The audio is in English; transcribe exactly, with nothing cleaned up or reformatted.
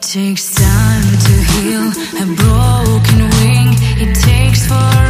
It takes time to heal a broken wing. It takes forever.